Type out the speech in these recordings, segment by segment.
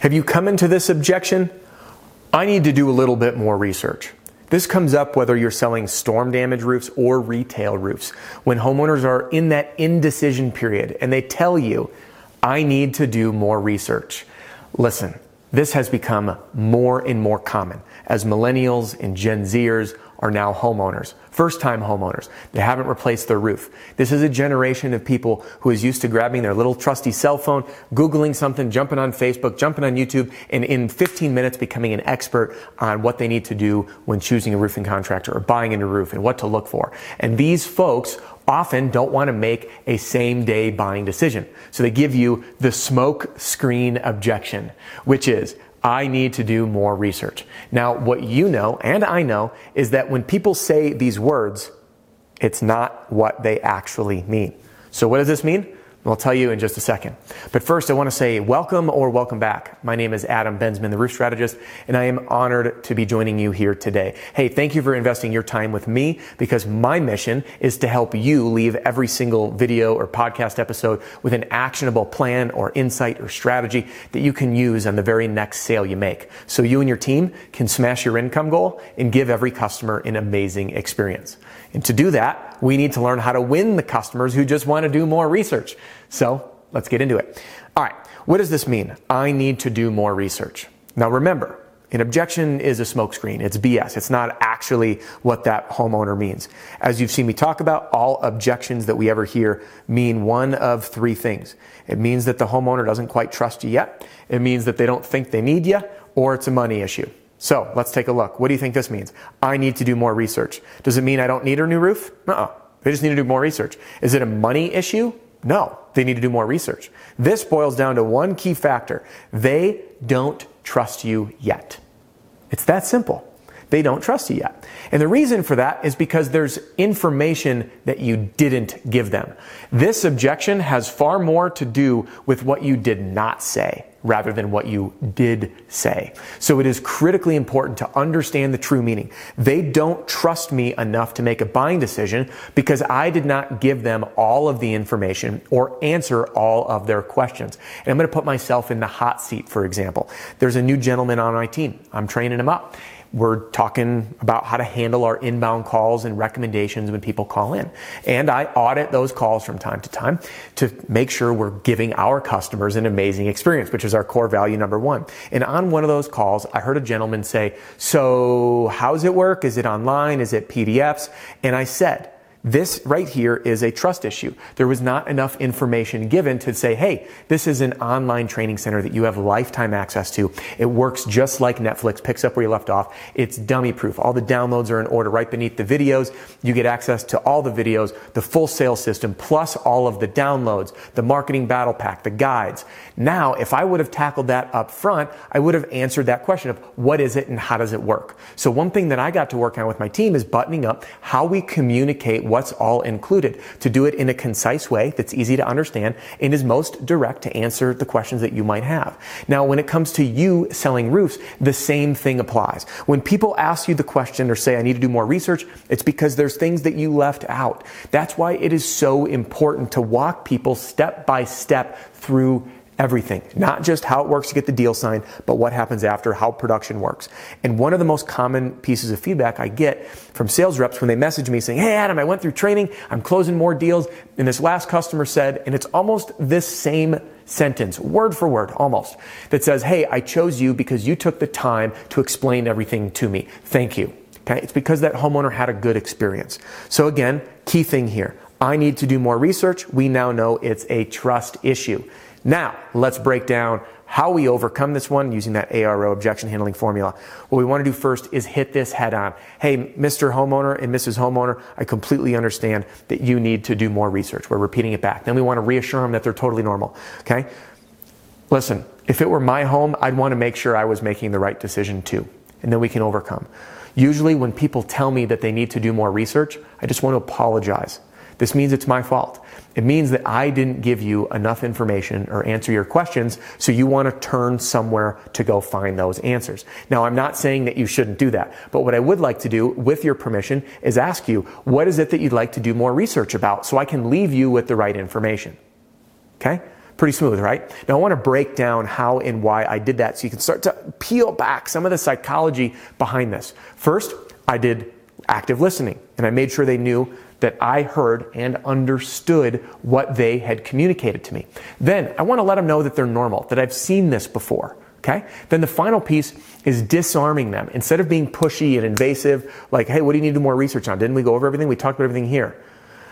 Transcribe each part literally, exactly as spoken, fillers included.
Have you come into this objection? I need to do a little bit more research. This comes up whether you're selling storm damage roofs or retail roofs. When homeowners are in that indecision period and they tell you, I need to do more research. Listen, this has become more and more common as millennials and Gen Zers are now homeowners, first-time homeowners. They haven't replaced their roof. This is a generation of people who is used to grabbing their little trusty cell phone, Googling something, jumping on Facebook, jumping on YouTube, and in fifteen minutes becoming an expert on what they need to do when choosing a roofing contractor or buying a new roof and what to look for. And these folks often don't want to make a same-day buying decision. So they give you the smoke screen objection, which is, I need to do more research. Now, what you know, and I know, is that when people say these words, it's not what they actually mean. So what does this mean? I'll tell you in just a second. But first, I want to say welcome or welcome back. My name is Adam Bensman, the Roof Strategist, and I am honored to be joining you here today. Hey, thank you for investing your time with me, because my mission is to help you leave every single video or podcast episode with an actionable plan or insight or strategy that you can use on the very next sale you make, so you and your team can smash your income goal and give every customer an amazing experience. And to do that, we need to learn how to win the customers who just want to do more research. So let's get into it. All right, what does this mean? I need to do more research. Now remember, an objection is a smokescreen. It's B S. It's not actually what that homeowner means. As you've seen me talk about, all objections that we ever hear mean one of three things. It means that the homeowner doesn't quite trust you yet. It means that they don't think they need you, or it's a money issue. So let's take a look. What do you think this means? I need to do more research. Does it mean I don't need a new roof? No, they just need to do more research. Is it a money issue? No, they need to do more research. This boils down to one key factor. They don't trust you yet. It's that simple. They don't trust you yet. And the reason for that is because there's information that you didn't give them. This objection has far more to do with what you did not say rather than what you did say. So it is critically important to understand the true meaning. They don't trust me enough to make a buying decision because I did not give them all of the information or answer all of their questions. And I'm going to put myself in the hot seat, for example. There's a new gentleman on my team. I'm training him up. We're talking about how to handle our inbound calls and recommendations when people call in. And I audit those calls from time to time to make sure we're giving our customers an amazing experience, which is our core value number one. And on one of those calls, I heard a gentleman say, so how does it work? Is it online? Is it P D Fs? And I said, this right here is a trust issue. There was not enough information given to say, hey, this is an online training center that you have lifetime access to. It works just like Netflix, picks up where you left off. It's dummy proof. All the downloads are in order right beneath the videos. You get access to all the videos, the full sales system, plus all of the downloads, the marketing battle pack, the guides. Now, if I would have tackled that up front, I would have answered that question of what is it and how does it work? So one thing that I got to work on with my team is buttoning up how we communicate what's all included, to do it in a concise way that's easy to understand and is most direct to answer the questions that you might have. Now, when it comes to you selling roofs, the same thing applies. When people ask you the question or say, I need to do more research, it's because there's things that you left out. That's why it is so important to walk people step by step through everything, not just how it works to get the deal signed, but what happens after, how production works. And one of the most common pieces of feedback I get from sales reps when they message me saying, hey, Adam, I went through training, I'm closing more deals, and this last customer said, and it's almost this same sentence, word for word, almost, that says, hey, I chose you because you took the time to explain everything to me. Thank you. Okay? It's because that homeowner had a good experience. So again, key thing here, I need to do more research. We now know it's a trust issue. Now, let's break down how we overcome this one using that A R O objection handling formula. What we want to do first is hit this head on. Hey, Mister Homeowner and Missus Homeowner, I completely understand that you need to do more research. We're repeating it back. Then we want to reassure them that they're totally normal. Okay? Listen, if it were my home, I'd want to make sure I was making the right decision too. And then we can overcome. Usually when people tell me that they need to do more research, I just want to apologize. This means it's my fault. It means that I didn't give you enough information or answer your questions, so you want to turn somewhere to go find those answers. Now, I'm not saying that you shouldn't do that, but what I would like to do, with your permission, is ask you, what is it that you'd like to do more research about so I can leave you with the right information? Okay? Pretty smooth, right? Now I want to break down how and why I did that so you can start to peel back some of the psychology behind this. First, I did active listening, and I made sure they knew that I heard and understood what they had communicated to me. Then I want to let them know that they're normal, that I've seen this before. Okay? Then the final piece is disarming them. Instead of being pushy and invasive, like, hey, what do you need to do more research on? Didn't we go over everything? We talked about everything here.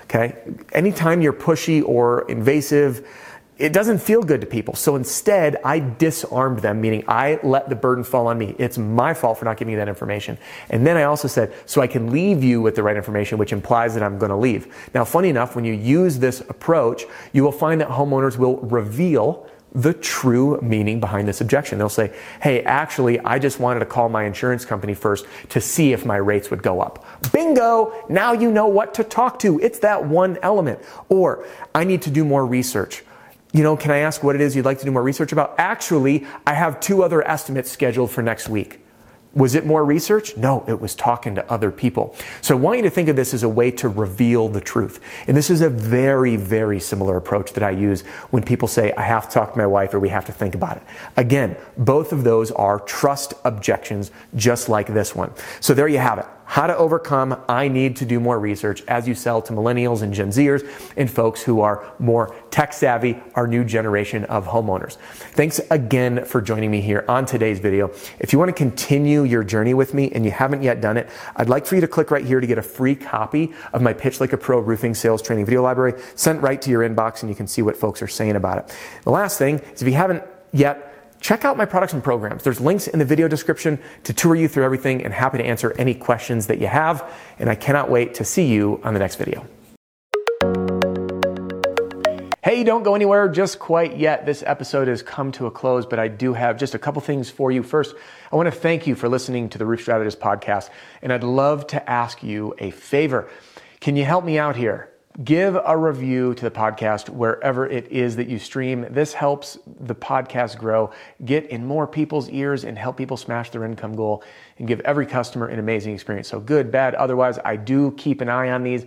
Okay? Anytime you're pushy or invasive, it doesn't feel good to people. So instead, I disarmed them, meaning I let the burden fall on me. It's my fault for not giving you that information. And then I also said, so I can leave you with the right information, which implies that I'm going to leave. Now, funny enough, when you use this approach, you will find that homeowners will reveal the true meaning behind this objection. They'll say, hey, actually, I just wanted to call my insurance company first to see if my rates would go up. Bingo! Now you know what to talk to. It's that one element. Or, I need to do more research. You know, can I ask what it is you'd like to do more research about? Actually, I have two other estimates scheduled for next week. Was it more research? No, it was talking to other people. So I want you to think of this as a way to reveal the truth. And this is a very, very similar approach that I use when people say, I have to talk to my wife or we have to think about it. Again, both of those are trust objections, just like this one. So there you have it. How to overcome I need to do more research as you sell to millennials and Gen Zers and folks who are more tech savvy, our new generation of homeowners. Thanks again for joining me here on today's video. If you want to continue your journey with me and you haven't yet done it, I'd like for you to click right here to get a free copy of my Pitch Like a Pro Roofing Sales Training Video Library sent right to your inbox, and you can see what folks are saying about it. The last thing is, if you haven't yet, check out my products and programs. There's links in the video description to tour you through everything, and happy to answer any questions that you have. And I cannot wait to see you on the next video. Hey, don't go anywhere just quite yet. This episode has come to a close, but I do have just a couple things for you. First, I want to thank you for listening to the Roof Strategist podcast, and I'd love to ask you a favor. Can you help me out here? Give a review to the podcast wherever it is that you stream. This helps the podcast grow, get in more people's ears, and help people smash their income goal and give every customer an amazing experience. So good, bad, otherwise, I do keep an eye on these,